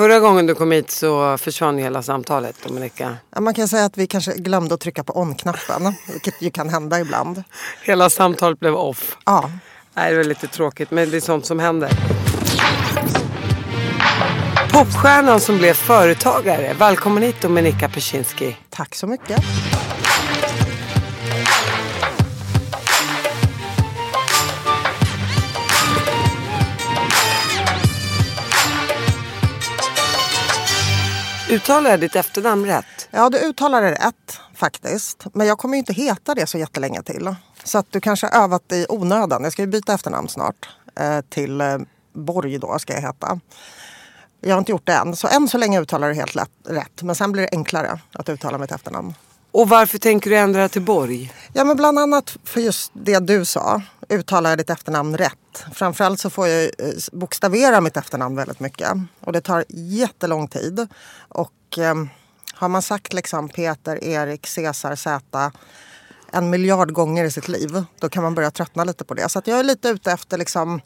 Förra gången du kom hit så försvann hela samtalet, Dominika. Ja, man kan säga att vi kanske glömde att trycka på on-knappen, vilket ju kan hända ibland. Hela samtalet blev off. Ja. Nej, det var lite tråkigt, men det är sånt som händer. Popstjärnan som blev företagare. Välkommen hit, Dominika Persinski. Tack så mycket. Uttalar jag ditt efternamn rätt? Ja, du uttalar det rätt faktiskt. Men jag kommer ju inte heta det så jättelänge till. Så att du kanske har övat i onödan. Jag ska ju byta efternamn snart. Till Borg då ska jag heta. Jag har inte gjort det än. Så än så länge uttalar du helt rätt. Men sen blir det enklare att uttala mitt efternamn. Och varför tänker du ändra till Borg? Ja, men bland annat för just det du sa. Uttalar jag ditt efternamn rätt? Framförallt så får jag bokstavera mitt efternamn väldigt mycket. Och det tar jättelång tid. Och har man sagt liksom Peter, Erik, Cesar, Zäta 1 miljard gånger i sitt liv. Då kan man börja tröttna lite på det. Så att jag är lite ute efter liksom,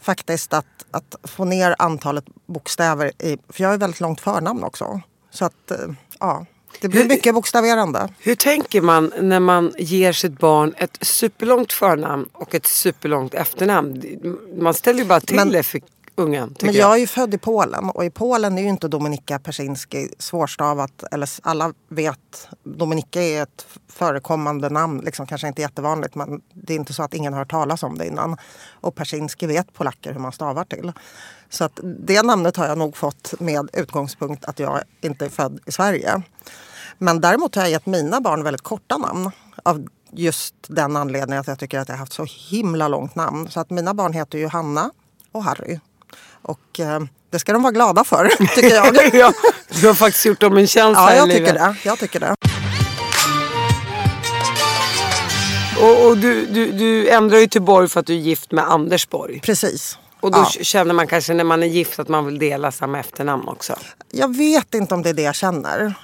faktiskt att få ner antalet bokstäver. För jag är väldigt långt förnamn också. Så att, ja... Det blir mycket bokstaverande. Hur tänker man när man ger sitt barn ett superlångt förnamn och ett superlångt efternamn? Man ställer ju bara till det för ungen. Men jag är ju född i Polen. Och i Polen är ju inte Dominika Persinski svårstavat. Eller alla vet, Dominika är ett förekommande namn. Liksom, kanske inte jättevanligt, men det är inte så att ingen har hört talas om det innan. Och Persinski vet polacker hur man stavar till. Så att det namnet har jag nog fått med utgångspunkt att jag inte är född i Sverige. Men däremot har jag gett mina barn väldigt korta namn. Av just den anledningen att jag tycker att jag har haft så himla långt namn. Så att mina barn heter ju Hanna och Harry. Och det ska de vara glada för, tycker jag. Ja, du har faktiskt gjort dem en tjänst här i livet. Ja, jag tycker det. Och du ändrar ju till Borg för att du är gift med Anders Borg. Precis. Och då känner man kanske när man är gift att man vill dela samma efternamn också. Jag vet inte om det är det jag känner.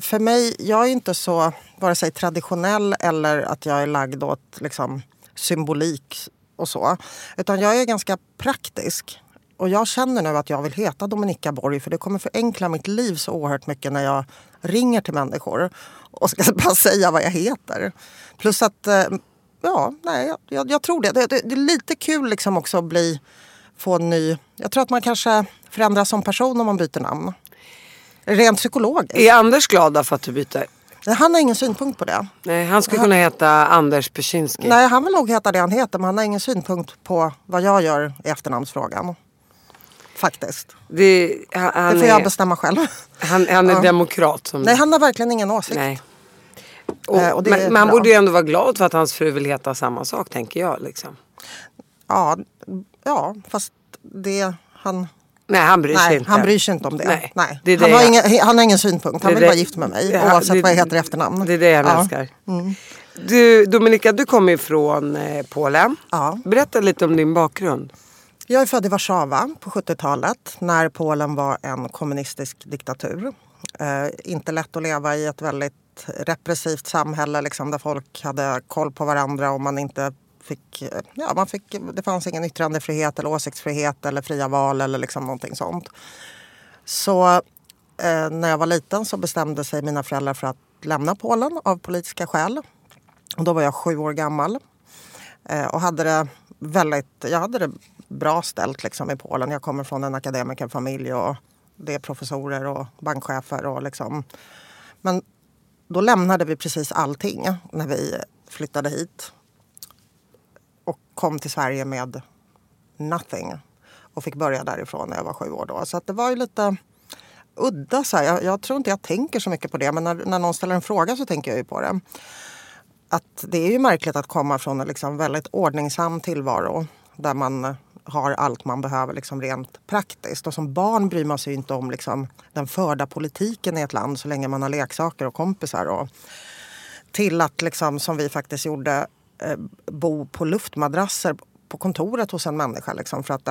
För mig, jag är inte så vare sig traditionell eller att jag är lagd åt liksom, symbolik och så. Utan jag är ganska praktisk. Och jag känner nu att jag vill heta Dominika Borg för det kommer förenkla mitt liv så oerhört mycket när jag ringer till människor och ska bara säga vad jag heter. Plus att... Ja, nej, jag tror det. Det är lite kul liksom också att få en ny... Jag tror att man kanske förändras som person om man byter namn. Rent psykologiskt. Är Anders glad för att du byter? Han har ingen synpunkt på det. Nej, han skulle kunna heta Anders Persinski. Nej, han vill nog heta det han heter, men han har ingen synpunkt på vad jag gör i efternamnsfrågan. Faktiskt. Det får jag bestämma själv. Han är demokrat. Nej, han har verkligen ingen åsikt. Nej. Men han borde ju ändå vara glad för att hans fru vill heta samma sak, tänker jag. Liksom. Ja, fast det... Han bryr sig inte om det. Nej. Det han har ingen synpunkt. Han vill vara gift med mig, oavsett vad jag heter efternamn. Det är det jag älskar. Mm. Du, Dominika, du kommer ju från Polen. Ja. Berätta lite om din bakgrund. Jag är född i Warszawa på 70-talet, när Polen var en kommunistisk diktatur. Inte lätt att leva i ett väldigt repressivt samhälle liksom, där folk hade koll på varandra och man inte fick, det fanns ingen yttrandefrihet eller åsiktsfrihet eller fria val eller liksom någonting sånt. Så när jag var liten så bestämde sig mina föräldrar för att lämna Polen av politiska skäl. Och då var jag 7 år gammal och jag hade det bra ställt liksom i Polen. Jag kommer från en akademikerfamilj och det är professorer och bankchefer och liksom. Men då lämnade vi precis allting när vi flyttade hit och kom till Sverige med nothing och fick börja därifrån när jag var 7 år då. Så att det var ju lite udda så här. Jag tror inte jag tänker så mycket på det, men när någon ställer en fråga så tänker jag ju på det. Att det är ju märkligt att komma från en liksom väldigt ordningsam tillvaro där man har allt man behöver liksom rent praktiskt. Och som barn bryr man sig ju inte om liksom den förda politiken i ett land så länge man har leksaker och kompisar. Och till att liksom, som vi faktiskt gjorde, bo på luftmadrasser på kontoret hos en människa. Liksom, för att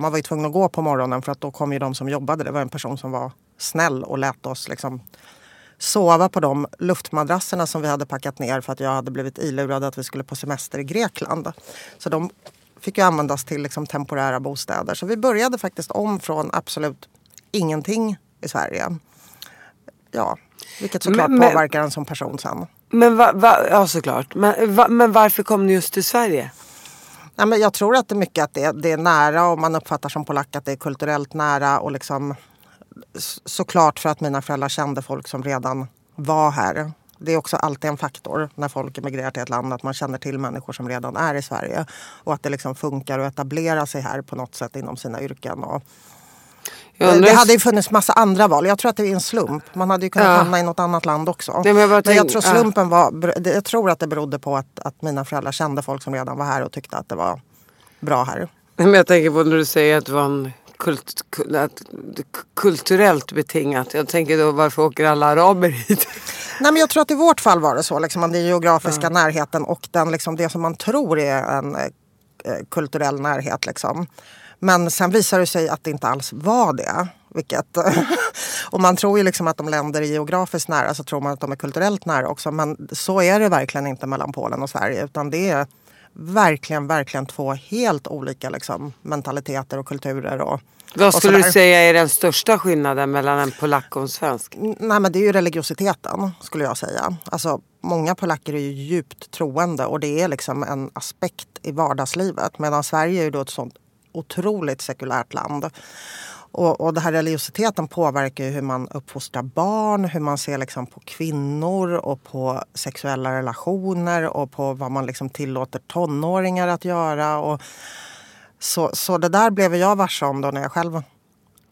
man var ju tvungen att gå på morgonen för att då kom ju de som jobbade. Det var en person som var snäll och lät oss liksom sova på de luftmadrasserna som vi hade packat ner för att jag hade blivit ilurad att vi skulle på semester i Grekland. Så de fick ju användas till liksom temporära bostäder. Så vi började faktiskt om från absolut ingenting i Sverige. Ja, vilket såklart påverkar en som person sen. Men ja, såklart. Men varför kom ni just till Sverige? Nej, men jag tror att det är mycket att det är nära och man uppfattar som polack att det är kulturellt nära och liksom såklart för att mina föräldrar kände folk som redan var här. Det är också alltid en faktor när folk emigrerar till ett land att man känner till människor som redan är i Sverige och att det liksom funkar att etablera sig här på något sätt inom sina yrken. Och det hade ju funnits massa andra val. Jag tror att det är en slump. Man hade ju kunnat hamna i något annat land också. Nej, men jag tror slumpen jag tror att det berodde på att mina föräldrar kände folk som redan var här och tyckte att det var bra här. Men jag tänker på när du säger att det var en kulturellt betingat. Jag tänker då, varför åker alla araber hit? Nej, men jag tror att i vårt fall var det så. Liksom, den geografiska närheten och den, liksom, det som man tror är en kulturell närhet. Liksom. Men sen visar det sig att det inte alls var det. Vilket, och man tror ju liksom att de länder är geografiskt nära så tror man att de är kulturellt nära också. Men så är det verkligen inte mellan Polen och Sverige. Utan det är verkligen, verkligen två helt olika liksom, mentaliteter och kulturer. Vad skulle du säga är den största skillnaden mellan en polack och en svensk? Nej, men det är ju religiositeten skulle jag säga. Alltså, många polacker är ju djupt troende och det är liksom en aspekt i vardagslivet. Medan Sverige är ju då ett sånt otroligt sekulärt land. Och det här religiositeten påverkar ju hur man uppfostrar barn, hur man ser liksom på kvinnor och på sexuella relationer och på vad man liksom tillåter tonåringar att göra. Och så det där blev jag varse om då när jag själv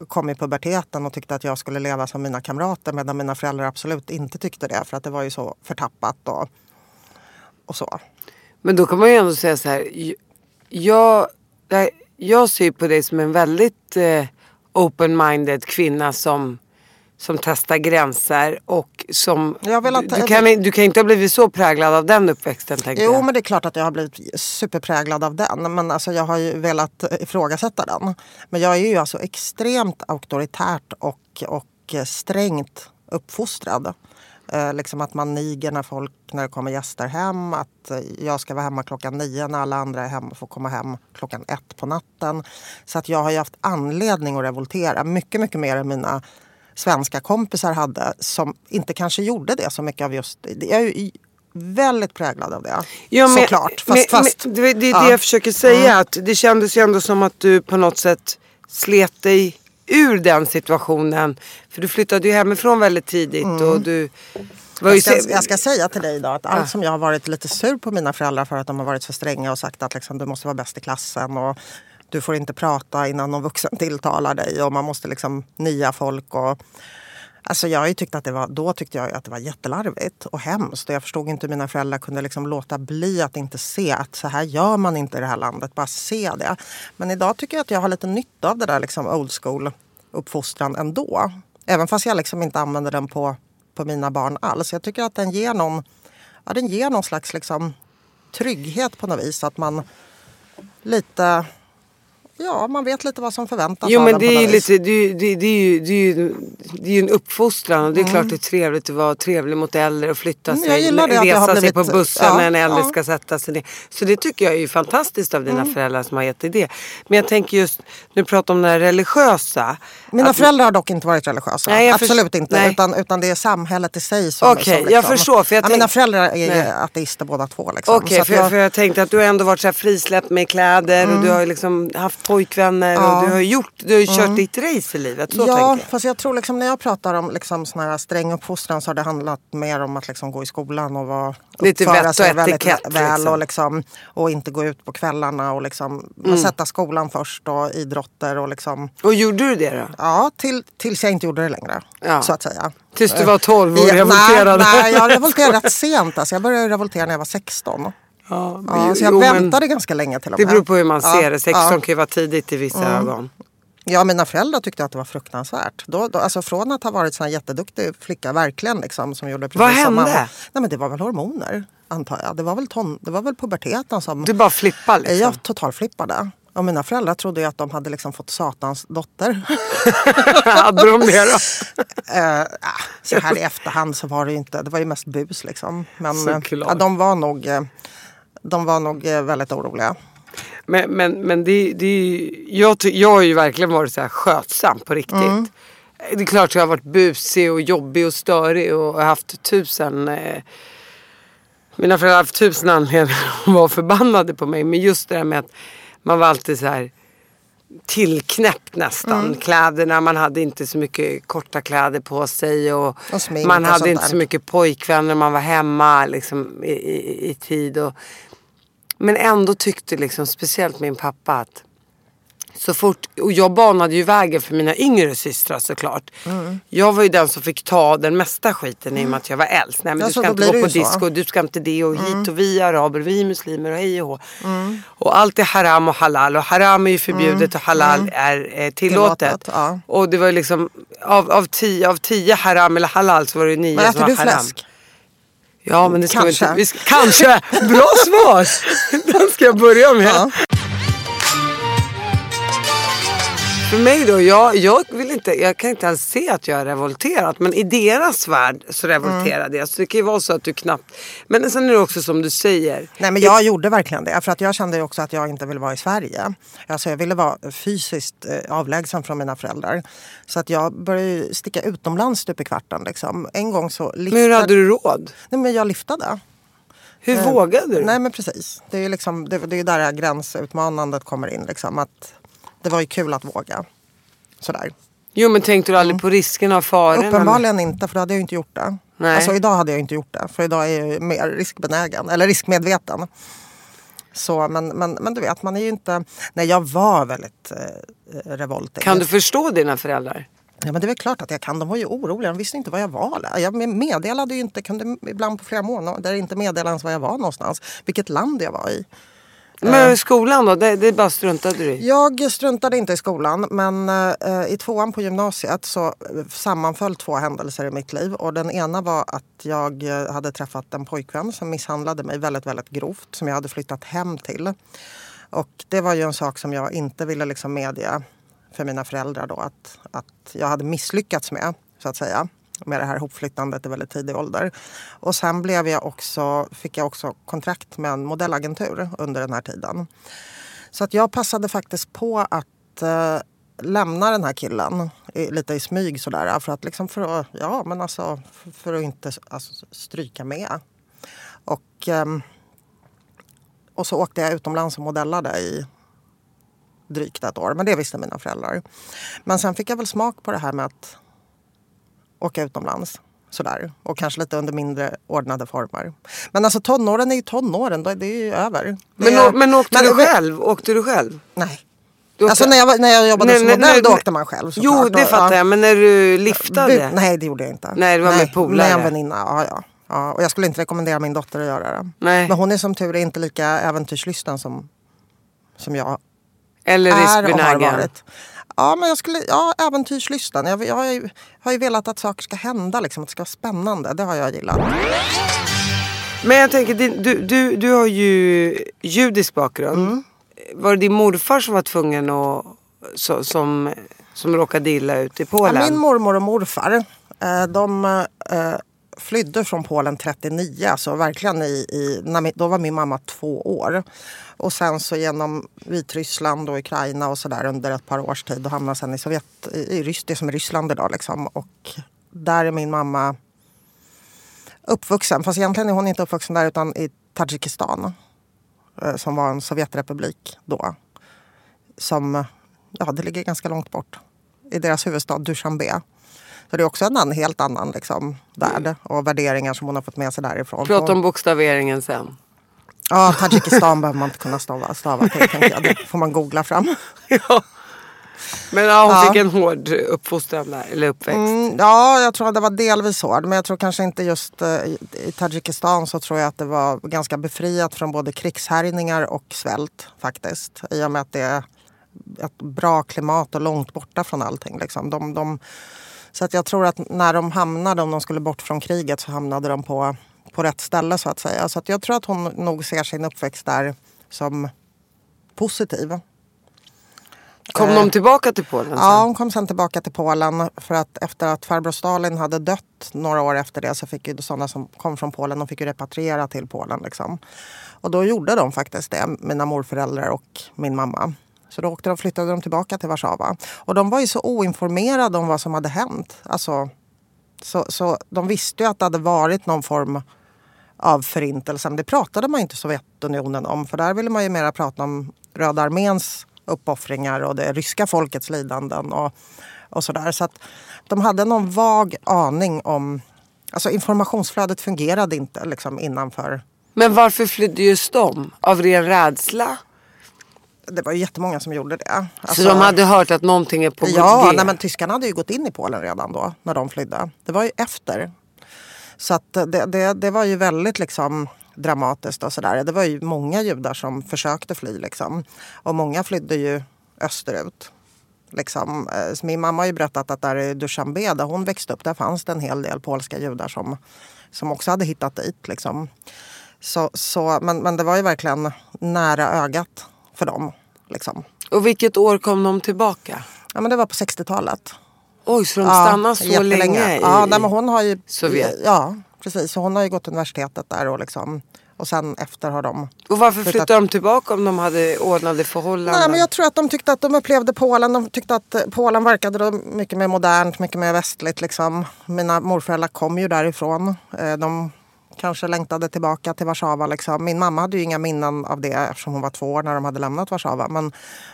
kom i puberteten och tyckte att jag skulle leva som mina kamrater medan mina föräldrar absolut inte tyckte det för att det var ju så förtappat och så. Men då kan man ju ändå säga så här, jag ser på dig som en väldigt open-minded kvinna som testar gränser och som du kan inte ha blivit så präglad av den uppväxten, tänker jag. Jo, men det är klart att jag har blivit superpräglad av den, men alltså jag har ju velat ifrågasätta den. Men jag är ju alltså extremt auktoritärt och strängt uppfostrad. Liksom att man niger när det kommer gäster hem, att jag ska vara hemma klockan 9 när alla andra är hemma och får komma hem klockan 1 på natten. Så att jag har ju haft anledning att revoltera mycket, mycket mer än mina svenska kompisar hade som inte kanske gjorde det så mycket av just. Jag är ju väldigt präglad av det, ja, men, såklart. Fast. Det jag försöker säga, att det kändes ju ändå som att du på något sätt slet dig ur den situationen, för du flyttade ju hemifrån väldigt tidigt och du var ju... jag ska säga till dig idag att allt som jag har varit lite sur på mina föräldrar för att de har varit så stränga och sagt att liksom, du måste vara bäst i klassen och du får inte prata innan någon vuxen tilltalar dig och man måste liksom nia folk och... Alltså jag har ju tyckt att det var jättelarvigt och hemskt och jag förstod inte hur mina föräldrar kunde liksom låta bli att inte se att så här gör man inte i det här landet, bara se det. Men idag tycker jag att jag har lite nytta av det där liksom old school uppfostran ändå. Även fast jag liksom inte använder den på mina barn alls. Jag tycker att den ger någon slags liksom trygghet på något vis, att man lite... Ja, man vet lite vad som förväntas. Jo, men det är ju lite, det är ju en uppfostran. Och det är klart det är trevligt att vara trevlig mot äldre och flytta sig, resa sig på bussen när en äldre ska sätta sig ner. Så det tycker jag är ju fantastiskt av dina föräldrar som har gett dig det. Men jag tänker just, nu pratar om den här religiösa. Mina föräldrar har dock inte varit religiösa. Nej, absolut inte. Utan det är samhället i sig som... Okej, liksom, jag förstår. För jag mina föräldrar är ateister båda två. Liksom. Okej, för jag tänkte att du har ändå varit så här frisläppt med kläder och du har liksom haft pojkvänner och du har ju kört ditt race i livet, så tänker jag. Ja, fast jag tror liksom när jag pratar om liksom sån här sträng uppfostran så har det handlat mer om att liksom gå i skolan och vara lite vett och etikett väl liksom. Och liksom, och inte gå ut på kvällarna och liksom sätta skolan först och idrotter och liksom. Och gjorde du det då? Ja, tills jag inte gjorde det längre, så att säga. Tills du var 12 och revolterade? Nej, jag revolterade rätt sent. Alltså, jag började revoltera när jag var 16. Ja, så jag väntade ganska länge till och med. Det beror på hur man ser det. 16 kan ju vara tidigt i vissa ögon. Ja, mina föräldrar tyckte att det var fruktansvärt. Alltså från att ha varit sån här jätteduktig flicka, verkligen liksom, som gjorde precis samma... Vad hände? Nej, men det var väl hormoner, antar jag. Det var väl puberteten som... Du bara flippade liksom? Jag totalflippade. Och mina föräldrar trodde ju att de hade liksom fått satans dotter. Hade de det då? Så här i efterhand så var det ju inte... Det var ju mest bus liksom. Men de var nog väldigt oroliga. Men jag har ju verkligen varit så här skötsam på riktigt. Det är klart att jag har varit busig och jobbig och störig och haft tusen... mina föräldrar har haft tusen anledningar och var förbannade på mig. Men just det där med att man var alltid så här tillknäppt nästan. Kläderna, man hade inte så mycket korta kläder på sig. Och smink man hade och inte så mycket pojkvänner. Man var hemma liksom, i tid. Och, men ändå tyckte liksom, speciellt min pappa, att så fort... Och jag banade ju vägen för mina yngre systrar såklart. Jag var ju den som fick ta den mesta skiten i och med att jag var äldst. Nej, men du ska inte gå på disco, du ska inte det och hit och vi araber, vi muslimer och hej och hå. Och allt är haram och halal, och haram är ju förbjudet och halal är tillåtet. Ja. Och det var ju liksom av tio haram eller halal så var det 9 som var haram. Fläsk? Ja, men det ska kanske. Bra svar. Den ska jag börja med. Ja. För mig då, jag kan inte ens se att jag är revolterat. Men i deras värld så revolterade jag. Så det kan ju vara så att du knappt... Men sen är det också som du säger. Nej, men jag gjorde verkligen det. För att jag kände ju också att jag inte ville vara i Sverige. Alltså jag ville vara fysiskt avlägsen från mina föräldrar. Så att jag började sticka utomlands typ i kvarten liksom. En gång så liftade... Men hur hade du råd? Nej, men jag liftade. Hur vågade du? Nej, men precis. Det är ju liksom, det är där gränsutmanandet kommer in liksom, att... Det var ju kul att våga. Sådär. Jo, men tänkte du aldrig på risken av faran? Uppenbarligen inte, för då hade jag ju inte gjort det. Nej. Alltså idag hade jag inte gjort det. För idag är jag ju mer riskbenägen. Eller riskmedveten. Så, men du vet, man är ju inte... Nej, jag var väldigt revoltig. Kan du förstå dina föräldrar? Ja, men det är väl klart att jag kan. De var ju oroliga. De visste inte vad jag var. Jag meddelade ju inte, kunde ibland på flera månader inte meddela ens vad jag var någonstans. Vilket land jag var i. Men skolan då? Det bara struntade du i? Jag struntade inte i skolan, men i tvåan på gymnasiet så sammanföll 2 händelser i mitt liv. Och den ena var att jag hade träffat en pojkvän som misshandlade mig väldigt, väldigt grovt. Som jag hade flyttat hem till. Och det var ju en sak som jag inte ville liksom medge för mina föräldrar då. Att jag hade misslyckats med, så att säga. Med det här hopflyttandet i väldigt tidig ålder. Och sen fick jag också kontrakt med en modellagentur under den här tiden. Så att jag passade faktiskt på att lämna den här killen lite i smyg sådär. För att liksom för att inte stryka med. Och så åkte jag utomlands och modellade i drygt ett år. Men det visste mina föräldrar. Men sen fick jag väl smak på det här med att åka utomlands, sådär. Och kanske lite under mindre ordnade former. Men alltså tonåren är ju tonåren, det är ju över. Åkte du själv? Nej. Du åkte... Alltså när jag jobbade som modell, då åkte man själv. Jo, klart. Det fattar jag, men när du liftade? Nej, det gjorde jag inte. Nej, det var med polare. Nej, en väninna, ja. Och jag skulle inte rekommendera min dotter att göra det. Nej. Men hon är som tur är inte lika äventyrslysten som jag. Eller riskbenägen. Ja, men äventyrslysten. Jag har ju velat att saker ska hända, liksom, att det ska vara spännande. Det har jag gillat. Men jag tänker, du har ju judisk bakgrund. Var det din morfar som var tvungen att... som råkade illa ut i Polen? Ja, min mormor och morfar, de flydde från Polen 39, alltså verkligen då var min mamma 2 år. Och sen så genom Vitryssland och Ukraina och sådär under ett par års tid, och hamnade sen i Sovjet, det som är Ryssland idag liksom. Och där är min mamma uppvuxen, fast egentligen är hon inte uppvuxen där utan i Tadzjikistan, som var en Sovjetrepublik då, som... Ja, det ligger ganska långt bort. I deras huvudstad Dushanbe. Så det är också en helt annan liksom, värld och värderingar som hon har fått med sig därifrån. Prata om bokstaveringen sen. Ja, Tadzjikistan behöver man inte kunna stava på, tänker jag. Det får man googla fram. Ja. Men ja, hon fick en hård uppfostran eller uppväxt. Ja, jag tror att det var delvis hård. Men jag tror kanske inte just i Tadzjikistan, så tror jag att det var ganska befriat från både krigshärjningar och svält faktiskt. I och med att det är ett bra klimat och långt borta från allting liksom. Så att jag tror att när de hamnade, om de skulle bort från kriget, så hamnade de på rätt ställe så att säga. Så att jag tror att hon nog ser sin uppväxt där som positiv. Kom de tillbaka till Polen sen? Ja, hon kom sen tillbaka till Polen, för att efter att farbror Stalin hade dött några år efter det, så fick ju sådana som kom från Polen, de fick ju repatriera till Polen liksom. Och då gjorde de faktiskt det, mina morföräldrar och min mamma. Så då flyttade de tillbaka till Warszawa. Och de var ju så oinformerade om vad som hade hänt. Alltså, så de visste ju att det hade varit någon form av förintelse. Det pratade man ju inte Sovjetunionen om. För där ville man ju mera prata om Röda arméns uppoffringar och det ryska folkets lidanden och sådär. Så att de hade någon vag aning om... Alltså informationsflödet fungerade inte liksom innanför. Men varför flydde just de? Av ren rädsla? Det var ju jättemånga som gjorde det. Alltså, så de hade hört att någonting är på gång? Ja, nej, men tyskarna hade ju gått in i Polen redan då, när de flydde. Det var ju efter. Så att det var ju väldigt liksom dramatiskt och sådär. Det var ju många judar som försökte fly liksom. Och många flydde ju österut. Liksom. Så min mamma har ju berättat att där i Dushanbe, där hon växte upp, där fanns det en hel del polska judar som också hade hittat dit liksom. Men det var ju verkligen nära ögat för dem, liksom. Och vilket år kom de tillbaka? Ja, men det var på 60-talet. Oj, så de stannade så länge i men hon har ju, Sovjet? Ja, precis. Så hon har ju gått universitetet där och liksom... Och sen efter har de... Och varför flyttade de tillbaka om de hade ordnade förhållanden? Nej, men jag tror att de tyckte att de upplevde Polen. De tyckte att Polen verkade då mycket mer modernt, mycket mer västligt, liksom. Mina morföräldrar kom ju därifrån. De... Kanske längtade tillbaka till Warszawa liksom. Min mamma hade ju inga minnen av det, eftersom hon var 2 år när de hade lämnat Warszawa.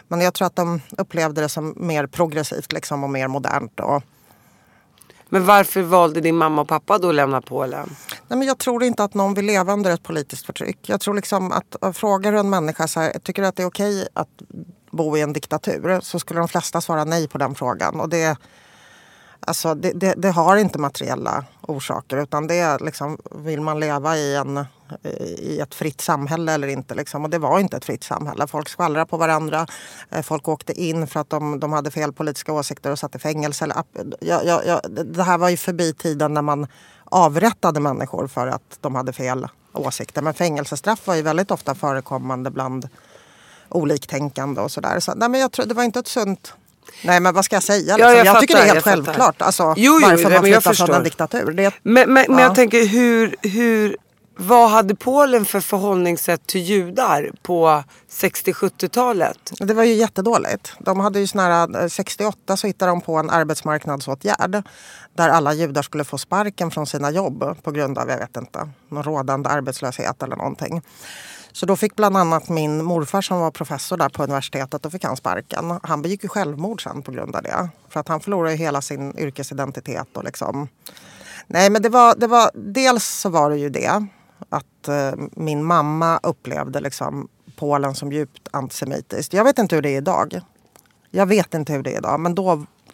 Men jag tror att de upplevde det som mer progressivt liksom, och mer modernt. Och... Men varför valde din mamma och pappa då att lämna Polen? Nej, men jag tror inte att någon vill leva under ett politiskt förtryck. Jag tror liksom att frågar en människa så här, tycker du att det är okej att bo i en diktatur? Så skulle de flesta svara nej på den frågan. Och det... Alltså det har inte materiella orsaker, utan det är liksom, vill man leva i ett fritt samhälle eller inte liksom. Och det var inte ett fritt samhälle. Folk skvallrade på varandra, folk åkte in för att de hade fel politiska åsikter och satt i fängelse. Det här var ju förbi tiden när man avrättade människor för att de hade fel åsikter. Men fängelsestraff var ju väldigt ofta förekommande bland oliktänkande och sådär. Så, nej, men jag tror det var inte ett sunt... Nej, men vad ska jag säga? Liksom? Ja, jag tycker det är helt självklart. Alltså, varför man flyttar från en diktatur. Det är... Men jag tänker, vad hade Polen för förhållningssätt till judar på 60-70-talet? Det var ju jättedåligt. De hade ju snarare, 68 så hittade de på en arbetsmarknadsåtgärd där alla judar skulle få sparken från sina jobb på grund av, jag vet inte, någon rådande arbetslöshet eller någonting. Så då fick bland annat min morfar som var professor där på universitetet, och fick han sparken. Han begick ju självmord sen på grund av det. För att han förlorade hela sin yrkesidentitet och liksom... Nej, men det var dels så var det ju det att min mamma upplevde liksom Polen som djupt antisemitiskt. Jag vet inte hur det är idag. Men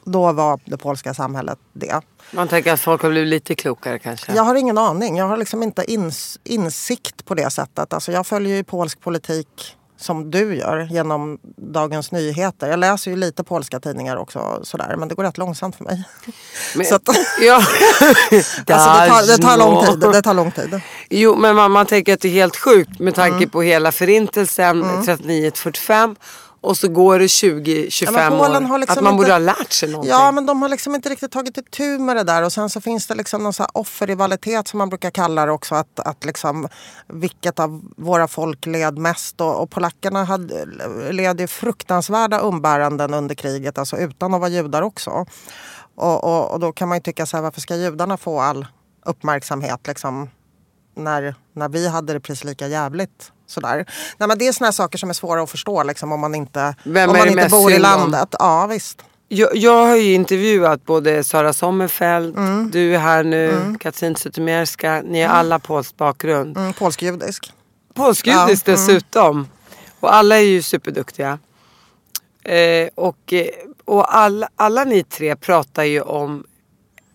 då var det polska samhället det. Man tänker att folk har blivit lite klokare kanske. Jag har ingen aning. Jag har liksom inte insikt på det sättet. Alltså jag följer ju polsk politik som du gör genom Dagens Nyheter. Jag läser ju lite polska tidningar också sådär, men det går rätt långsamt för mig. Men, så att, ja. alltså, det tar lång tid. Jo, men man tänker att det är helt sjukt med tanke på hela förintelsen 39-45. Och så går det 20-25 år. Liksom att man borde ha lärt sig någonting. Ja, men de har liksom inte riktigt tagit itu med det där. Och sen så finns det liksom någon så här offerrivalitet som man brukar kalla det också. Att liksom, vilket av våra folk led mest. Och polackerna led ju fruktansvärda umbäranden under kriget. Alltså utan att vara judar också. Och då kan man ju tycka så här, varför ska judarna få all uppmärksamhet liksom? När vi hade det precis lika jävligt. Sådär. Nej, men det är såna här saker som är svåra att förstå liksom, om man inte bor i landet. Ja, visst. Jag har ju intervjuat både Sara Sommarfelt, du är här nu, Katrin Sütemerska. Ni är alla polsk bakgrund. Polsk-judisk dessutom. Mm. Och alla är ju superduktiga. Och alla ni tre pratar ju om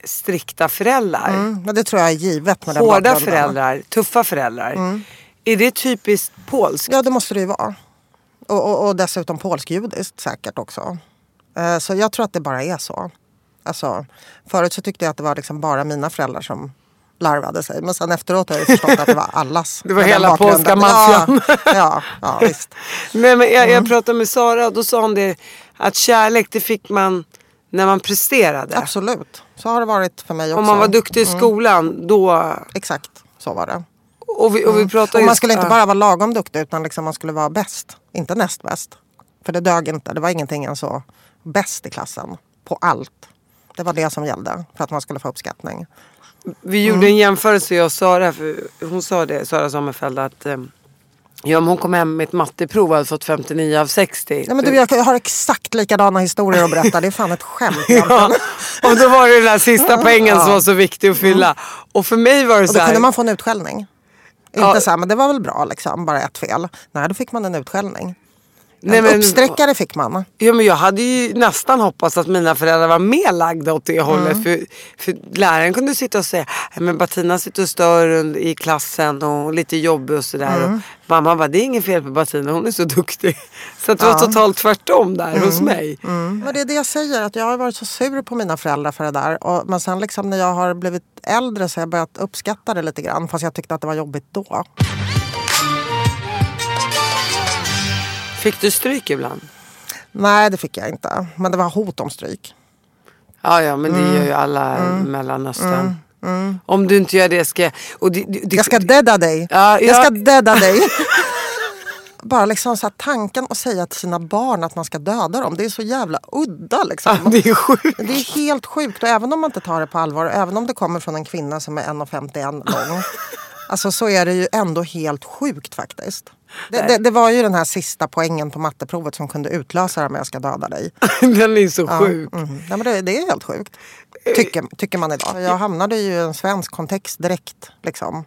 strikta föräldrar. Men det tror jag är givet. Med hårda föräldrar, tuffa föräldrar. Är det typiskt polskt? Ja, det måste det ju vara. Och dessutom polsk-judiskt säkert också. Så jag tror att det bara är så. Alltså, förut så tyckte jag att det var liksom bara mina föräldrar som larvade sig. Men sen efteråt har jag förstått att det var allas. Det var hela polska maffian. Ja, visst. Men jag pratade med Sara och då sa hon det, att kärlek det fick man när man presterade. Absolut, så har det varit för mig också. Om man var duktig i skolan, då... Exakt, så var det. Och man skulle inte bara vara lagom duktig, utan liksom man skulle vara bäst, inte näst bäst. För det dög inte, det var ingenting än så bäst i klassen, på allt. Det var det som gällde för att man skulle få uppskattning. Vi gjorde en jämförelse, jag och Sara, för hon sa det, Sara Sommarfeld, att om hon kom hem med ett matteprov hade fått 59 av 60. Nej, men du, jag har exakt likadana historier att berätta. Det är fan ett skämt. Ja, och då var det den där sista poängen som var så viktig att fylla. Och för mig var det så här... Och då kunde man få en utskällning. Inte så här, men det var väl bra liksom, bara ett fel. Nej, då fick man en utskällning. Uppsträckare fick man. Ja, men jag hade ju nästan hoppats att mina föräldrar var mer lagda åt det hållet. För läraren kunde sitta och säga, men Batina sitter och stör i klassen och lite jobbig och sådär. Och mamma bara, det är ingen fel på Batina, hon är så duktig. Så det var totalt tvärtom där hos mig. Men det är det jag säger, att jag har varit så sur på mina föräldrar för det där. Men sen liksom när jag har blivit äldre så har jag börjat uppskatta det lite grann. Fast jag tyckte att det var jobbigt då. Fick du stryk ibland? Nej, det fick jag inte. Men det var hot om stryk. Ja, men det gör ju alla Mellanöstern. Om du inte gör det ska... Jag ska döda dig. Ja. Jag ska döda dig. Bara liksom så här, tanken att säga till sina barn att man ska döda dem. Det är så jävla udda liksom. Ja, det är sjukt. Det är helt sjukt. Och även om man inte tar det på allvar. Och även om det kommer från en kvinna som är 1,51 lång. Alltså så är det ju ändå helt sjukt faktiskt. Det var ju den här sista poängen på matteprovet som kunde utlösa det med jag ska döda dig. Den är så sjuk. Ja, men det är helt sjukt. Tycker man idag. Jag hamnade ju i en svensk kontext direkt. Liksom.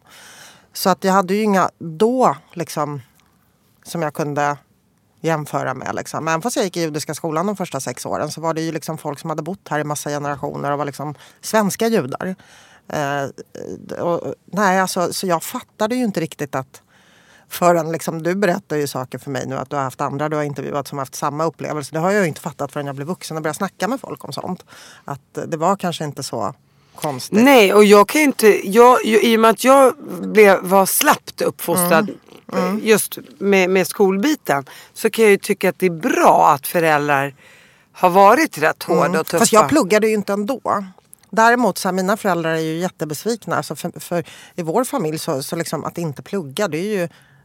Så att jag hade ju inga då liksom, som jag kunde jämföra med. Liksom. Men fast jag gick i judiska skolan de första 6 åren så var det ju liksom folk som hade bott här i massa generationer och var liksom svenska judar. Så jag fattade ju inte riktigt att förrän liksom, du berättar ju saker för mig nu att du har haft andra du har intervjuat som har haft samma upplevelse. Det har jag ju inte fattat förrän jag blev vuxen och började snacka med folk om sånt. Att det var kanske inte så konstigt. Nej, och jag kan ju inte... I och med att jag var slappt uppfostrad just med skolbiten så kan jag ju tycka att det är bra att föräldrar har varit rätt hårda och tuffa. Fast jag pluggade ju inte ändå. Däremot så här, mina föräldrar är ju jättebesvikna. Alltså för i vår familj så liksom att inte plugga, det är ju...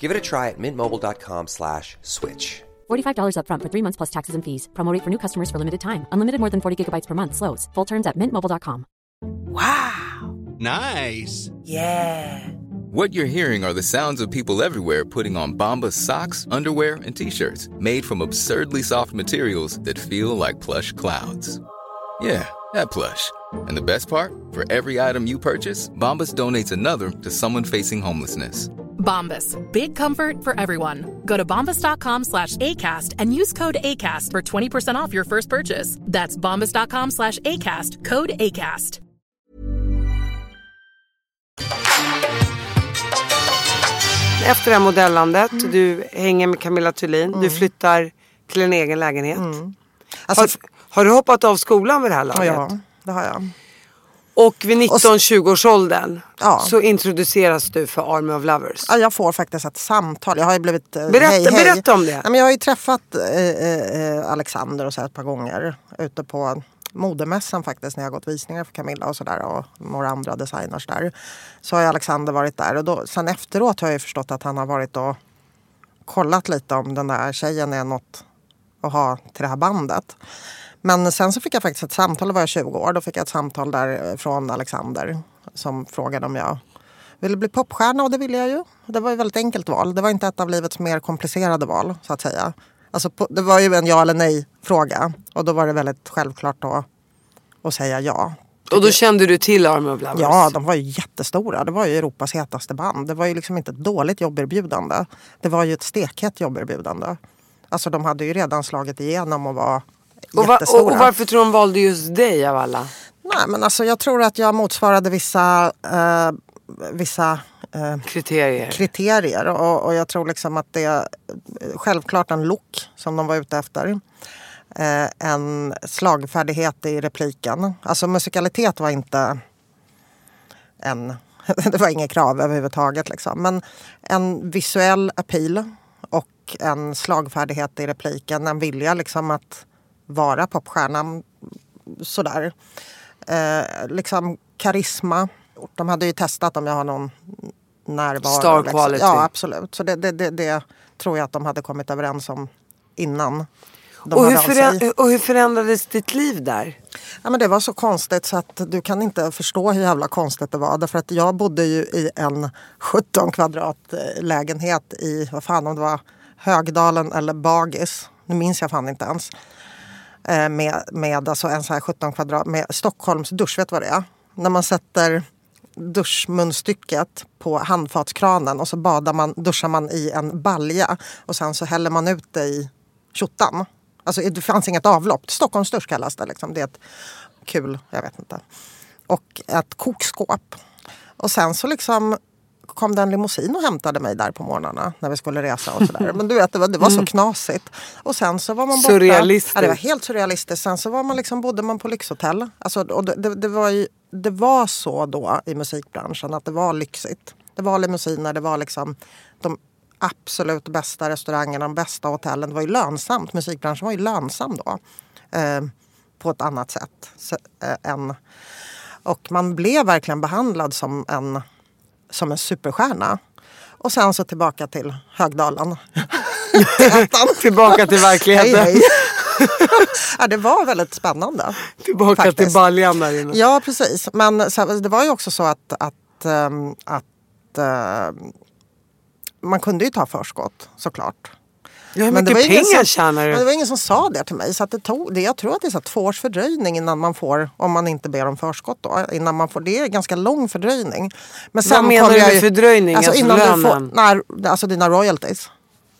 Give it a try at mintmobile.com/switch. $45 up front for 3 months plus taxes and fees. Promo rate for new customers for limited time. Unlimited more than 40 gigabytes per month slows. Full terms at mintmobile.com. Wow. Nice. Yeah. What you're hearing are the sounds of people everywhere putting on Bombas socks, underwear, and T-shirts made from absurdly soft materials that feel like plush clouds. Yeah, that plush. And the best part? For every item you purchase, Bombas donates another to someone facing homelessness. Bombas, big comfort for everyone. Go to bombas.com/ACAST and use code ACAST for 20% off your first purchase. That's bombas.com/ACAST, code ACAST. Efter det här modellandet, du hänger med Camilla Thulin, du flyttar till en egen lägenhet. Alltså, har du hoppat av skolan vid det här laget? Ja, det har jag. Och vid 19-20-årsåldern så introduceras du för Army of Lovers. Ja, jag får faktiskt ett samtal. Jag har ju blivit... Berätta om det. Nej, men jag har ju träffat Alexander och så ett par gånger ute på modemässan faktiskt, när jag gått visningar för Camilla och sådär och några andra designers där. Så har Alexander varit där och då, sen efteråt har jag ju förstått att han har varit och kollat lite om den där tjejen är något att ha till det här bandet. Men sen så fick jag faktiskt ett samtal, då var jag 20 år, då fick jag ett samtal där från Alexander som frågade om jag ville bli popstjärna, och det ville jag ju. Det var ju ett väldigt enkelt val, det var inte ett av livets mer komplicerade val så att säga. Alltså, det var ju en ja eller nej fråga och då var det väldigt självklart då att säga ja. Och då kände du till Army of Lovers? Ja, de var ju jättestora. Det var ju Europas hetaste band. Det var ju liksom inte ett dåligt jobberbjudande. Det var ju ett stekhett jobberbjudande. Alltså de hade ju redan slagit igenom och var jättestora. Och varför tror de valde just dig av alla? Nej, men alltså jag tror att jag motsvarade vissa kriterier och jag tror liksom att det är självklart en look som de var ute efter, en slagfärdighet i repliken, alltså musikalitet var inte en det var inget krav överhuvudtaget liksom, men en visuell appeal och en slagfärdighet i repliken, en vilja liksom att vara popstjärnan sådär, liksom karisma. De hade ju testat om jag har någon närvaro. Star quality. Ja, absolut. Så det tror jag att de hade kommit överens om innan. Hur förändrades ditt liv där? Ja, men det var så konstigt så att du kan inte förstå hur jävla konstigt det var. Därför att jag bodde ju i en 17 kvadrat lägenhet i, vad fan om det var, Högdalen eller Bagis. Nu minns jag fan inte ens. Med alltså en så här 17 kvadrat, med Stockholms dusch, vet vad det är? När man sätter duschmunstycket på handfatskranen och så duschar man i en balja och sen så häller man ut det i tjottan. Alltså det fanns inget avlopp. Stockholms dusch kallas det liksom. Det är ett kul, jag vet inte. Och ett kokskåp. Och sen så liksom kom det en limousin och hämtade mig där på morgnarna när vi skulle resa och sådär. Men du vet, det var så knasigt. Och sen så var man borta. Surrealistiskt. Ja, det var helt surrealistiskt. Sen så var man liksom, bodde man på lyxhotell. Alltså, och det var ju, det var så då i musikbranschen att det var lyxigt. Det var limousiner, det var liksom de absolut bästa restaurangerna, de bästa hotellen. Det var ju lönsamt. Musikbranschen var ju lönsam då. På ett annat sätt. Och man blev verkligen behandlad som en superstjärna. Och sen så tillbaka till Högdalen. Tillbaka till verkligheten. Hej, hej. Ja, det var väldigt spännande. Tillbaka faktiskt till baljan där inne. Ja, precis. Men så, det var ju också så att man kunde ju ta förskott, såklart. Ja, hur mycket pengar tjänar du? Men det var ingen som sa det till mig. Så att jag tror att det är så 2 års fördröjning innan man får, om man inte ber om förskott då, innan man får, det är ganska lång fördröjning. Men sen, vad menar du med fördröjning? Alltså innan lönen? Alltså dina royalties.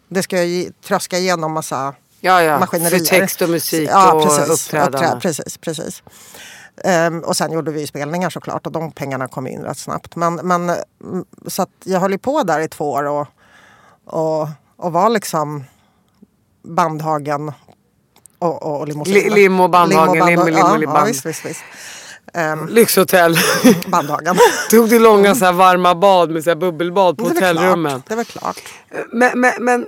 Det ska ju tröska igenom massa maskinerier. För text och musik och uppträdande. Precis. Och sen gjorde vi ju spelningar såklart och de pengarna kom in rätt snabbt. Men så att jag höll ju på där i 2 år och var liksom Bandhagen och limousin. Bandhagen. Ja, visst. Lyxhotell. Bandhagen. Tog du långa så här varma bad med så här bubbelbad på hotellrummen? Det var klart. Men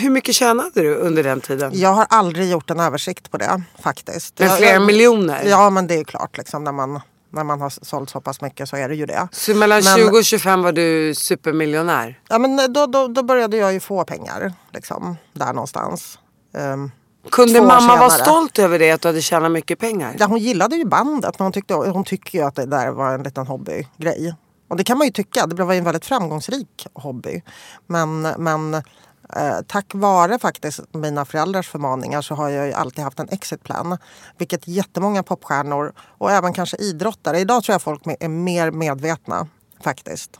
hur mycket tjänade du under den tiden? Jag har aldrig gjort en översikt på det faktiskt. Men flera miljoner? Ja, men det är klart liksom när man har sålt så pass mycket så är det ju det. Så mellan 20 och 25 var du supermiljonär? Ja, men då började jag ju få pengar liksom, där någonstans. Kunde mamma vara stolt över det, att du hade tjänat mycket pengar? Ja, hon gillade ju bandet, men hon tyckte ju att det där var en liten hobbygrej. Och det kan man ju tycka, det var en väldigt framgångsrik hobby. Men tack vare faktiskt mina föräldrars förmaningar så har jag ju alltid haft en exitplan. Vilket jättemånga popstjärnor och även kanske idrottare. Idag tror jag folk är mer medvetna faktiskt.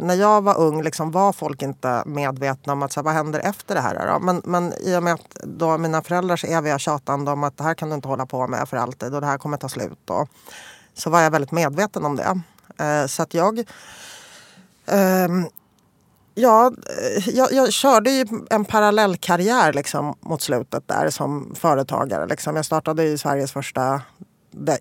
När jag var ung liksom, var folk inte medvetna om att så här, vad händer efter det här då? Men i och med att då mina föräldrars eviga tjatande om att det här kan du inte hålla på med för alltid och det här kommer ta slut då, så var jag väldigt medveten om det. Så att jag körde ju en parallellkarriär liksom, mot slutet där som företagare. Liksom. Jag startade ju Sveriges första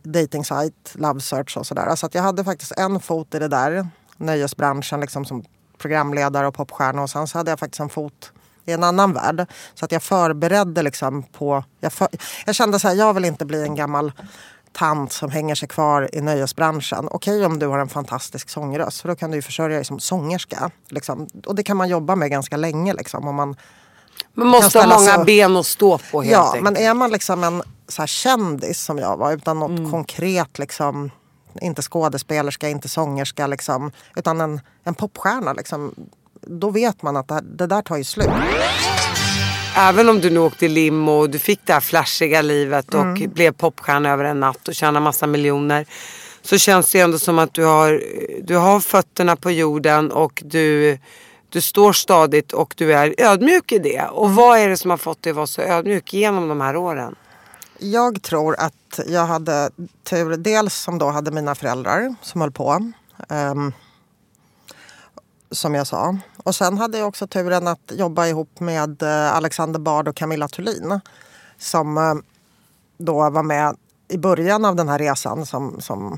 dating-sajt, Love Search och sådär. Så att jag hade faktiskt en fot i det där nöjesbranschen liksom, som programledare och popstjärna. Och sen så hade jag faktiskt en fot i en annan värld. Så att jag förberedde liksom på... Jag kände så här, jag vill inte bli en gammal... tant som hänger sig kvar i nöjesbranschen. Okej, om du har en fantastisk sångröst, för då kan du ju försörja dig som sångerska. Liksom. Och det kan man jobba med ganska länge. Liksom, om man måste ha många ben att stå på helt enkelt. Men är man liksom en så här kändis som jag var, utan något konkret, liksom, inte skådespelerska, inte sångerska, liksom, utan en popstjärna, liksom, då vet man att det där tar ju slut. Även om du nu åkte i limo och du fick det här flashiga livet och blev popstjärna över en natt och tjänade massa miljoner, så känns det ändå som att du har fötterna på jorden och du står stadigt och du är ödmjuk i det. Och vad är det som har fått dig att vara så ödmjuk genom de här åren? Jag tror att jag hade tur, dels som då hade mina föräldrar som höll på, som jag sa. Och sen hade jag också turen att jobba ihop med Alexander Bard och Camilla Thulin, som då var med i början av den här resan som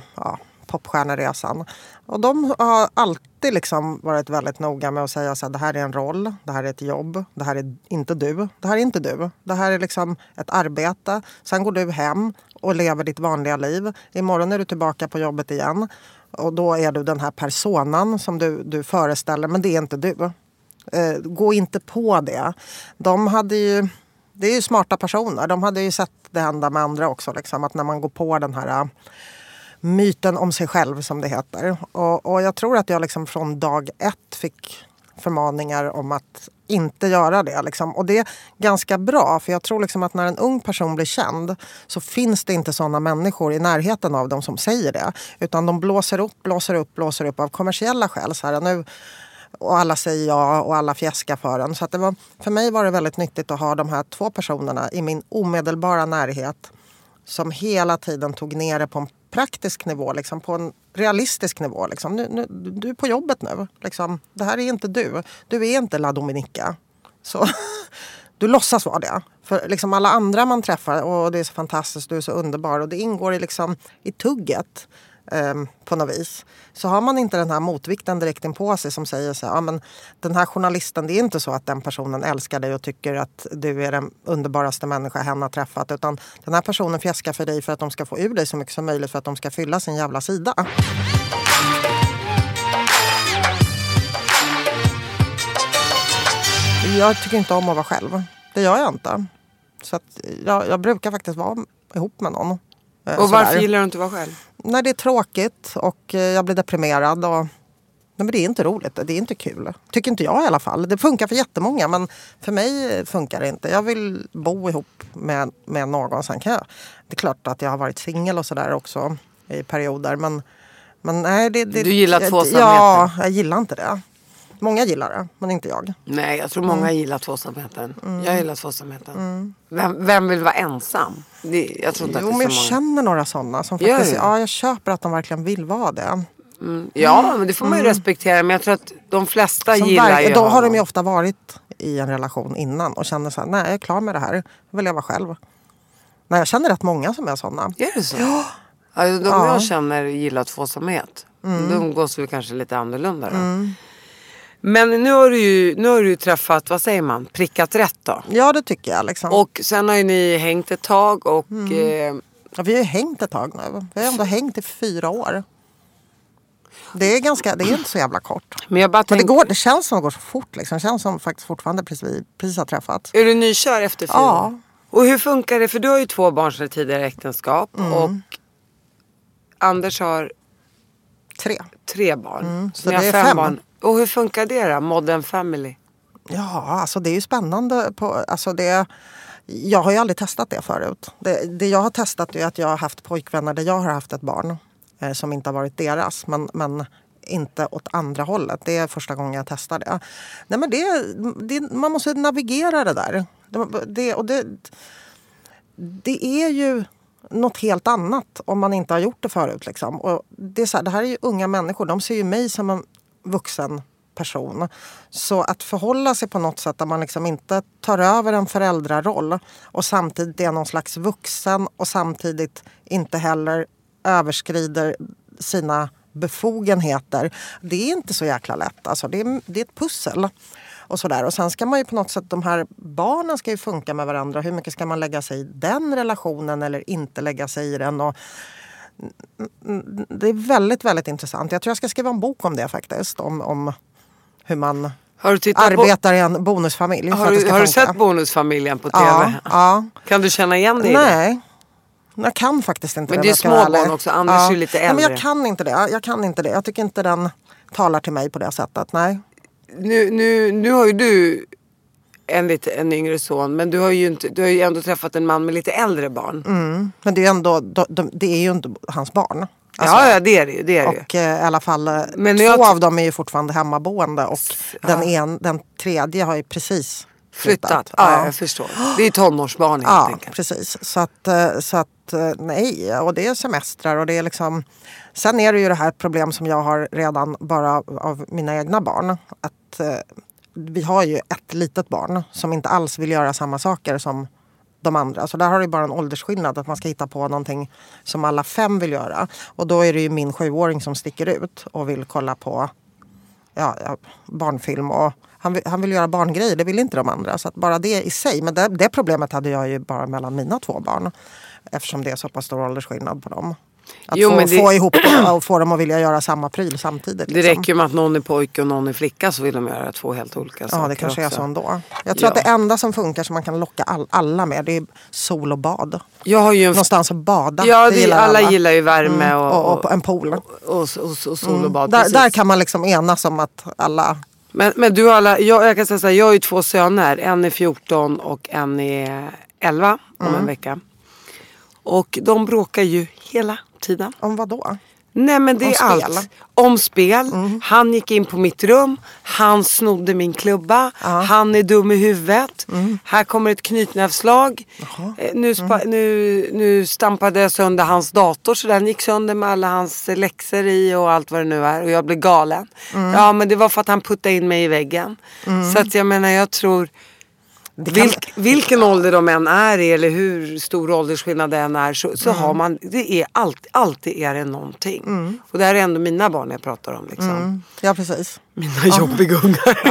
popstjärneresan. Och de har alltid liksom varit väldigt noga med att säga så här, det här är en roll, det här är ett jobb, det här är inte du, det här är inte du. Det här är liksom ett arbete. Sen går du hem och lever ditt vanliga liv. Imorgon är du tillbaka på jobbet igen. Och då är du den här personan som du föreställer, men det är inte du. Gå inte på det. Det är ju smarta personer. De hade ju sett det hända med andra också. Liksom, att när man går på den här myten om sig själv, som det heter. Och jag tror att jag liksom från dag ett fick förmaningar om att inte göra det. Liksom. Och det är ganska bra, för jag tror liksom att när en ung person blir känd så finns det inte sådana människor i närheten av dem som säger det. Utan de blåser upp av kommersiella skäl. Så här, nu, och alla säger ja och alla fjäskar för en. Så att för mig var det väldigt nyttigt att ha de här två personerna i min omedelbara närhet som hela tiden tog ner det på en praktisk nivå, liksom, på en realistisk nivå. Liksom. Nu, du är på jobbet nu. Liksom. Det här är inte du. Du är inte La Dominika. Så, du låtsas vara det. För liksom, alla andra man träffar, och det är så fantastiskt, du är så underbar. Och det ingår i tugget på något vis. Så har man inte den här motvikten direkt in på sig som säger så här, ja, men den här journalisten, det är inte så att den personen älskar dig och tycker att du är den underbaraste människa hen har träffat, utan den här personen fjäskar för dig för att de ska få ur dig så mycket som möjligt för att de ska fylla sin jävla sida. Jag tycker inte om att vara själv. Det gör jag inte. Så att jag brukar faktiskt vara ihop med någon. Och varför gillar du inte att vara själv? Nej, det är tråkigt och jag blir deprimerad. Men det är inte roligt, det är inte kul. Tycker inte jag i alla fall. Det funkar för jättemånga, men för mig funkar det inte. Jag vill bo ihop med någon. Sen kan jag. Det är klart att jag har varit singel och sådär också i perioder. Men nej, du gillar tvåsamheten? Ja, jag gillar inte det. Många gillar det, men inte jag. Nej, jag tror många gillar tvåsamheten. Jag gillar tvåsamheten. Vem vill vara ensam? Jag tror inte att det är så många. Jo, men jag känner några sådana som faktiskt... Ja, jag köper att de verkligen vill vara det. Ja, men det får man ju respektera. Men jag tror att de flesta som gillar ju... Då har de ju ofta varit i en relation innan och känner så här, nej, jag är klar med det här. Då vill jag vara själv. Nej, jag känner rätt många som är sådana. Är det så? Ja. Alltså, jag känner gillar tvåsamhet. De går så kanske lite annorlunda då. Men nu har du ju träffat, vad säger man, prickat rätt då? Ja, det tycker jag liksom. Och sen har ju ni hängt ett tag och... Ja, vi har ju hängt ett tag nu. Vi har ändå hängt i 4 år. Det är inte så jävla kort. Men, det känns som det går så fort liksom. Det känns som faktiskt fortfarande precis har träffat. Är du nykär efter 4 år? Ja. Och hur funkar det? För du har ju 2 barn sedan tidigare äktenskap. Och Anders har... Tre barn. Så ni har fem barn. Och hur funkar det då? Modern family? Ja, alltså det är ju spännande. Jag har ju aldrig testat det förut. Det jag har testat är att jag har haft pojkvänner där jag har haft ett barn som inte har varit deras. Men inte åt andra hållet. Det är första gången jag testar det. Nej, men man måste navigera det där. Det är ju något helt annat om man inte har gjort det förut. Liksom. Och det är så här, det här är ju unga människor. De ser ju mig som en vuxen person. Så att förhålla sig på något sätt där man liksom inte tar över en föräldraroll och samtidigt är någon slags vuxen och samtidigt inte heller överskrider sina befogenheter. Det är inte så jäkla lätt. Alltså det är ett pussel. Och sådär. Och sen ska man ju på något sätt, de här barnen ska ju funka med varandra. Hur mycket ska man lägga sig i den relationen eller inte lägga sig i den? Och det är väldigt, väldigt intressant. Jag tror jag ska skriva en bok om det faktiskt. Om hur man arbetar i en bonusfamilj. Har du sett Bonusfamiljen på tv? Ja. Kan du känna igen det? Nej. Jag kan faktiskt inte. Men det är små barn också. Anders är ju lite äldre. Nej, men jag kan inte det. Jag tycker inte den talar till mig på det sättet. Nej. Nu har ju du en yngre son, men du har ju ändå träffat en man med lite äldre barn. Mm, men det är ju ändå det är ju inte hans barn. Alltså, ja, det är det. Och i alla fall två av dem är ju fortfarande hemmaboende och den tredje har ju precis flyttat. Ja, jag förstår. Det är ju tonårsbarn helt enkelt. Ja, precis. Så att nej, och det är semestrar och det är liksom. Sen är det ju det här problem som jag har redan bara av mina egna barn. Att vi har ju ett litet barn som inte alls vill göra samma saker som de andra. Så där har det ju bara en åldersskillnad att man ska hitta på någonting som alla fem vill göra. Och då är det ju min 7-åring som sticker ut och vill kolla på barnfilm och han vill göra barngrejer, det vill inte de andra. Så att bara det i sig, men det problemet hade jag ju bara mellan mina två barn. Eftersom det är så pass stor åldersskillnad på dem. Att få ihop och få dem att vilja göra samma pryl samtidigt. Liksom. Det räcker med att någon är pojke och någon är flicka så vill de göra två helt olika saker. Ja, det kanske också är så ändå. Jag tror att det enda som funkar som man kan locka alla med, det är sol och bad. Jag har ju någonstans att bada. Ja, det gillar alla gillar ju värme och en pool. Och sol och bad. Där kan man liksom enas om att alla. Men du alla, jag kan säga så här, jag har ju två söner. En är 14 och en är 11 om en vecka. Och de bråkar ju hela tiden. Om vad då? Nej, men det är allt. Om spel. Han gick in på mitt rum. Han snodde min klubba. Han är dum i huvudet. Här kommer ett knytnävslag. Nu stampade jag sönder hans dator. Så den gick sönder med alla hans läxor i och allt vad det nu är. Och jag blev galen. Ja, men det var för att han puttade in mig i väggen. Så att jag menar, jag tror. Vilken ålder de än är i, eller hur stor åldersskillnad den är, så har man, det är alltid är det någonting. Och det här är ändå mina barn jag pratar om liksom. Ja, precis. Mina jobbiga ungar.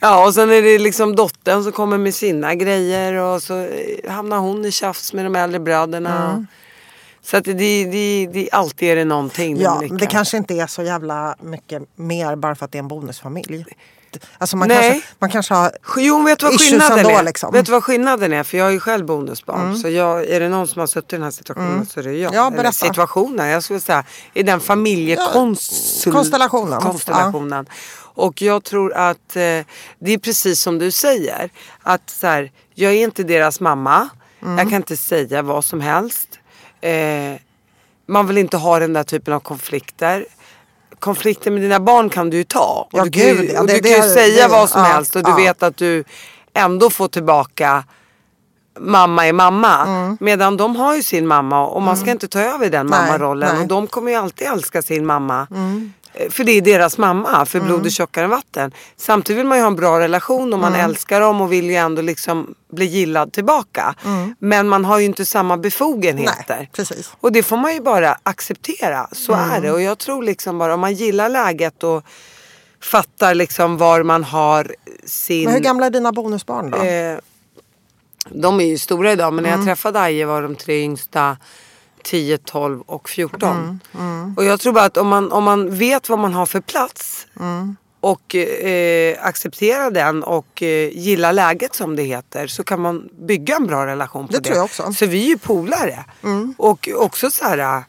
Ja, och sen är det liksom dottern som kommer med sina grejer och så hamnar hon i tjafs med de äldre bröderna. Så att det alltid är det någonting. Ja, det kanske inte är så jävla mycket mer bara för att det är en bonusfamilj. Alltså man kanske har vet vad skillnaden är. Liksom. Vet vad skillnaden är? För jag är ju själv bonusbarn. Så är det någon som har suttit i den här situationen så är det jag. Ja, eller situationen, jag skulle säga. I den familjekonstellationen. Ja. Och jag tror att det är precis som du säger. Att så här, jag är inte deras mamma. Jag kan inte säga vad som helst. Man vill inte ha den där typen av konflikter. Konflikter med dina barn kan du ju ta. Och du kan ju säga vad som helst. Och du vet att du ändå får tillbaka mamma är mamma. Medan de har ju sin mamma. Och man ska inte ta över den mammarollen. Nej. Och de kommer ju alltid älska sin mamma. För det är deras mamma. För blod är tjockare än vatten. Samtidigt vill man ju ha en bra relation. Och man älskar dem och vill ju ändå liksom bli gillad tillbaka. Men man har ju inte samma befogenheter. Nej, precis. Och det får man ju bara acceptera. Så är det. Och jag tror liksom bara om man gillar läget och fattar liksom var man har sin. Men hur gamla är dina bonusbarn då? De är ju stora idag. Men när jag träffade Aje var de tre yngsta 10, 12 och 14. Och jag tror bara att om man vet vad man har för plats och accepterar den och gillar läget som det heter, så kan man bygga en bra relation på det. Det tror jag också. Så vi är ju polare. Och också så här,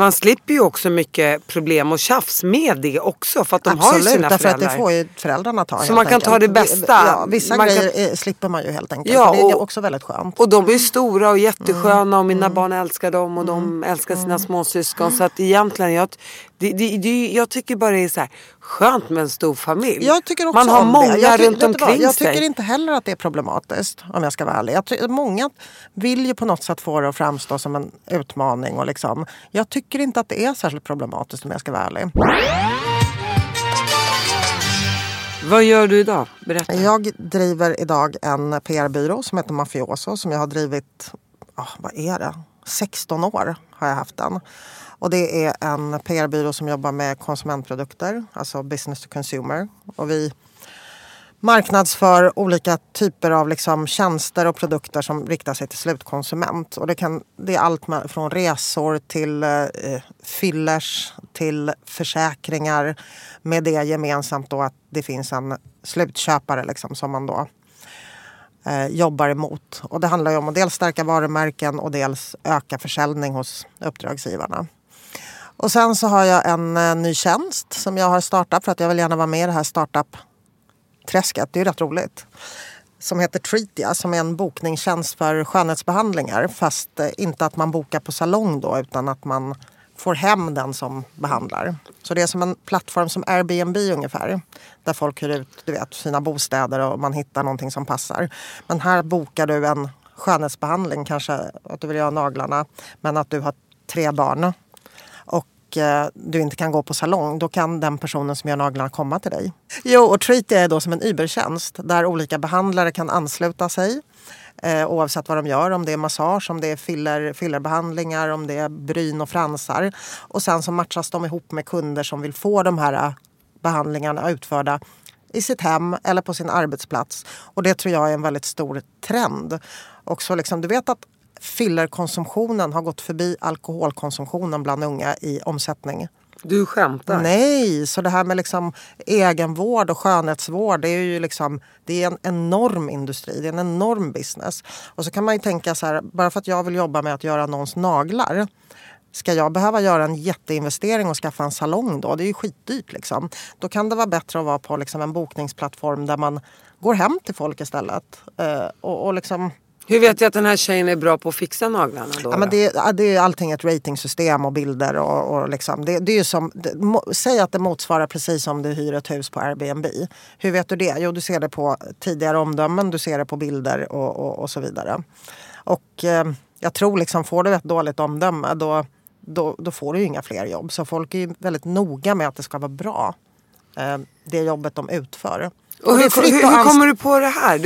Man slipper ju också mycket problem och tjafs med det också. För att de absolut, har ju sina föräldrar. Absolut, därför att det får ju föräldrarna ta. Så man kan ta det bästa. Ja, vissa grejer slipper man ju helt enkelt. Ja, det är också väldigt skönt. Och de är ju stora och jättesköna och mina barn älskar dem och de älskar sina småsyskon. Så att egentligen, jag tycker bara det är så här, skönt med en stor familj. Jag tycker också man har många runt omkring sig. Jag tycker inte heller att det är problematiskt, om jag ska vara ärlig. Många vill ju på något sätt få det att framstå som en utmaning. Och liksom, jag tycker inte att det är särskilt problematiskt, om jag ska vara ärlig. Vad gör du idag? Berätta. Jag driver idag en PR-byrå som heter Mafioso, som jag har drivit, 16 år har jag haft den. Och det är en PR-byrå som jobbar med konsumentprodukter, alltså business to consumer. Och vi marknadsför olika typer av liksom tjänster och produkter som riktar sig till slutkonsument. Och det är allt från resor till fillers till försäkringar. Med det gemensamt då att det finns en slutköpare liksom, som man då jobbar emot. Och det handlar ju om att dels stärka varumärken och dels öka försäljning hos uppdragsgivarna. Och sen så har jag en ny tjänst som jag har startat för att jag vill gärna vara med i det här startup-träsket. Det är ju rätt roligt. Som heter Treatia, som är en bokningstjänst för skönhetsbehandlingar. Fast inte att man bokar på salong då, utan att man får hem den som behandlar. Så det är som en plattform som Airbnb ungefär. Där folk hyr ut, sina bostäder och man hittar någonting som passar. Men här bokar du en skönhetsbehandling. Kanske att du vill göra naglarna, men att du har 3 barn. Och du inte kan gå på salong, då kan den personen som gör naglarna komma till dig. Jo, och Treatia är då som en Uber-tjänst där olika behandlare kan ansluta sig. Oavsett vad de gör, om det är massage, om det är fillerbehandlingar, om det är bryn och fransar. Och sen så matchas de ihop med kunder som vill få de här behandlingarna utförda i sitt hem eller på sin arbetsplats. Och det tror jag är en väldigt stor trend. Och så liksom, du vet att fillerkonsumtionen har gått förbi alkoholkonsumtionen bland unga i omsättning. Du skämtar? Nej, så det här med liksom egenvård och skönhetsvård, det är ju liksom, det är en enorm industri, det är en enorm business. Och så kan man ju tänka så här, bara för att jag vill jobba med att göra någons naglar, ska jag behöva göra en jätteinvestering och skaffa en salong då? Det är ju skitdyrt liksom. Då kan det vara bättre att vara på liksom en bokningsplattform där man går hem till folk istället. Och liksom... Hur vet jag att den här tjejen är bra på att fixa naglarna då? Ja, men det är ju allting ett ratingsystem och bilder och liksom. Det är ju som, säg att det motsvarar precis som du hyr ett hus på Airbnb. Hur vet du det? Jo, du ser det på tidigare omdömen, du ser det på bilder och så vidare. Och jag tror liksom, får du ett dåligt omdöme då får du ju inga fler jobb. Så folk är ju väldigt noga med att det ska vara bra, det jobbet de utför. Och hur kommer du på det här?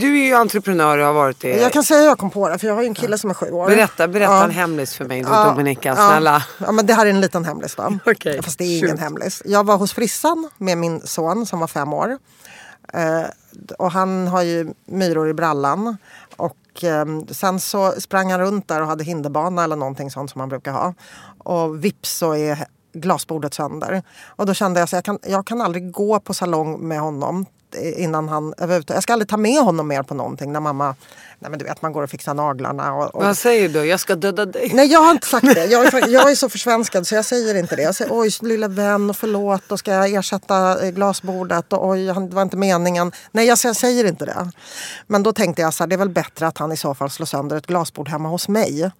Du är ju entreprenör och har varit det. Jag kan säga att jag kom på det, för jag har ju en kille som är 7 år. Berätta en hemlis för mig, Dominika, snälla. Ja, men det här är en liten hemlis då. Okay. Fast det är ingen hemlis. Jag var hos frissan med min son som var 5 år. Och han har ju myror i brallan. Och sen så sprang han runt där och hade hinderbana eller någonting sånt som man brukar ha. Och vips så är glasbordet sönder. Och då kände jag så jag kan aldrig gå på salong med honom innan han överhuvudtaget. Jag ska aldrig ta med honom mer på någonting när mamma, nej men du vet, man går och fixar naglarna och... Vad säger du? Jag ska döda dig. Nej, jag har inte sagt det. Jag är så försvenskad så jag säger inte det. Jag säger oj lilla vän och förlåt och ska jag ersätta glasbordet och oj det var inte meningen. Nej, jag säger inte det. Men då tänkte jag så här, det är väl bättre att han i så fall slår sönder ett glasbord hemma hos mig.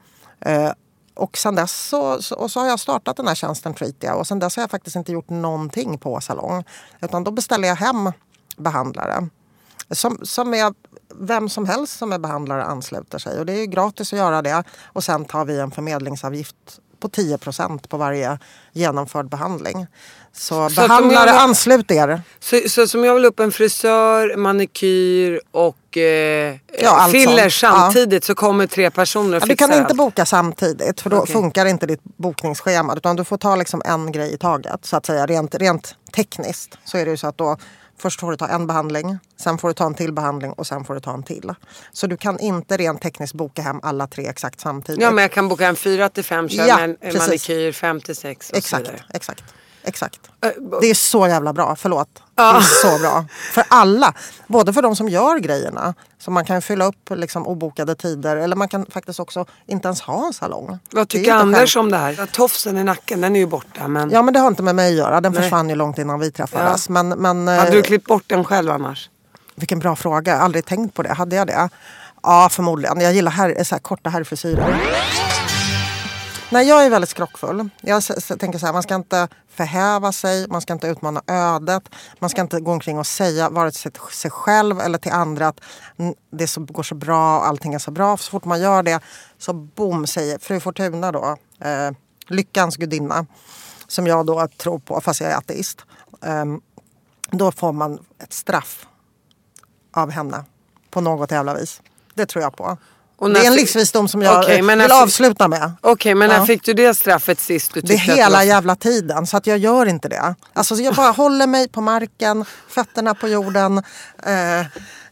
Och sen dess så har jag startat den här tjänsten Treatia. Och sen dess har jag faktiskt inte gjort någonting på salong. Utan då beställer jag hem behandlare. Som är vem som helst som är behandlare ansluter sig. Och det är ju gratis att göra det. Och sen tar vi en förmedlingsavgift på 10% på varje genomförd behandling. Så behandlare anslut er. Så som jag vill upp en frisör, manikyr och filler samtidigt så kommer 3 personer och fixar. Du kan inte boka samtidigt för då funkar inte ditt bokningsschema utan du får ta liksom en grej i taget så att säga rent tekniskt så är det ju så att då först får du ta en behandling, sen får du ta en till behandling och sen får du ta en till. Så du kan inte rent tekniskt boka hem alla 3 exakt samtidigt. Ja, men jag kan boka en 4-5 kör, en manikyr 5-6 och exakt, så vidare. Exakt. exakt. Det är så jävla bra, förlåt. Det är så bra. För alla. Både för de som gör grejerna. Så man kan fylla upp liksom obokade tider. Eller man kan faktiskt också inte ens ha en salong. Vad tycker Anders om det här? Tofsen i nacken, den är ju borta. Men... Ja, men det har inte med mig att göra. Den försvann ju långt innan vi träffades. Ja. Men, hade du klippt bort den själv annars? Vilken bra fråga. Jag har aldrig tänkt på det. Hade jag det? Ja, förmodligen. Jag gillar så här korta herrfrisyrer. Nej, jag är väldigt skrockfull. Jag tänker så här, man ska inte förhäva sig, man ska inte utmana ödet, man ska inte gå omkring och säga vare sig till sig själv eller till andra att det så, går så bra och allting är så bra. Så fort man gör det så boom, säger Fru Fortuna då, lyckans gudinna, som jag då tror på fast jag är ateist. Då får man ett straff av henne på något jävla vis. Det tror jag på. Det är en livsvisdom som jag vill avsluta med. Okej, men när fick du det straffet sist? Du det hela jävla tiden, så att jag gör inte det. Alltså jag bara håller mig på marken, fötterna på jorden,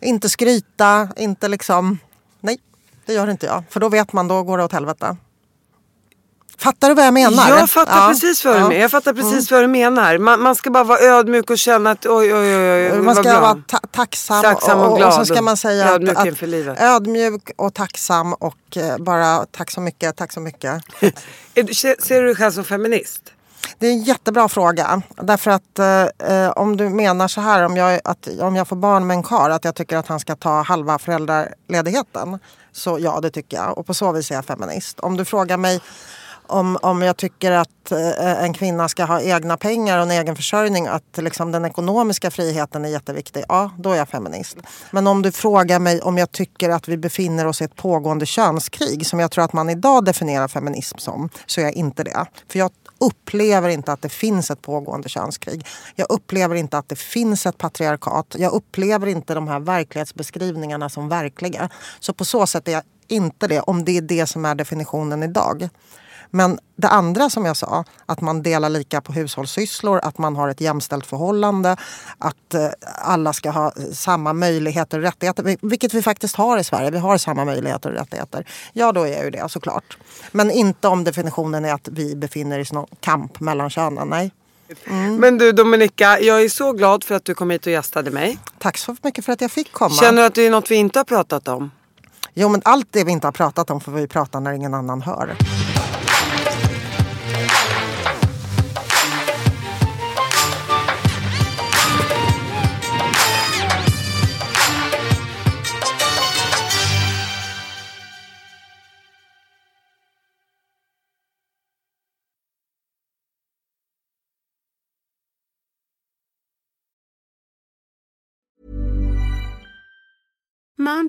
inte skryta, inte liksom... Nej, det gör inte jag. För då vet man, då går det åt helvete. Fattar du vad jag menar? Jag fattar precis vad du menar. Jag fattar precis vad du menar. Man ska bara vara ödmjuk och känna att oj, man ska vara tacksam och glad. Och så ska man säga att ödmjuk och tacksam och bara tack så mycket. Ser du dig själv som feminist? Det är en jättebra fråga. Därför att om du menar så här, om jag får barn med en karl, att jag tycker att han ska ta halva föräldraledigheten. Så ja, det tycker jag. Och på så vis är jag feminist. Om du frågar mig om jag tycker att en kvinna ska ha egna pengar och en egen försörjning, att liksom den ekonomiska friheten är jätteviktig, ja, då är jag feminist. Men om du frågar mig om jag tycker att vi befinner oss i ett pågående könskrig, som jag tror att man idag definierar feminism som, så är jag inte det. För jag upplever inte att det finns ett pågående könskrig. Jag upplever inte att det finns ett patriarkat. Jag upplever inte de här verklighetsbeskrivningarna som verkliga. Så på så sätt är jag inte det, om det är det som är definitionen idag. Men det andra som jag sa, att man delar lika på hushållssysslor, att man har ett jämställt förhållande, att alla ska ha samma möjligheter och rättigheter, vilket vi faktiskt har i Sverige. Vi har samma möjligheter och rättigheter. Ja, då är jag ju det, såklart. Men inte om definitionen är att vi befinner oss i någon kamp mellan könen, nej. Mm. Men du Dominika, jag är så glad för att du kom hit och gästade mig. Tack så mycket för att jag fick komma. Känner du att det är något vi inte har pratat om? Jo, men allt det vi inte har pratat om får vi prata när ingen annan hör. Mom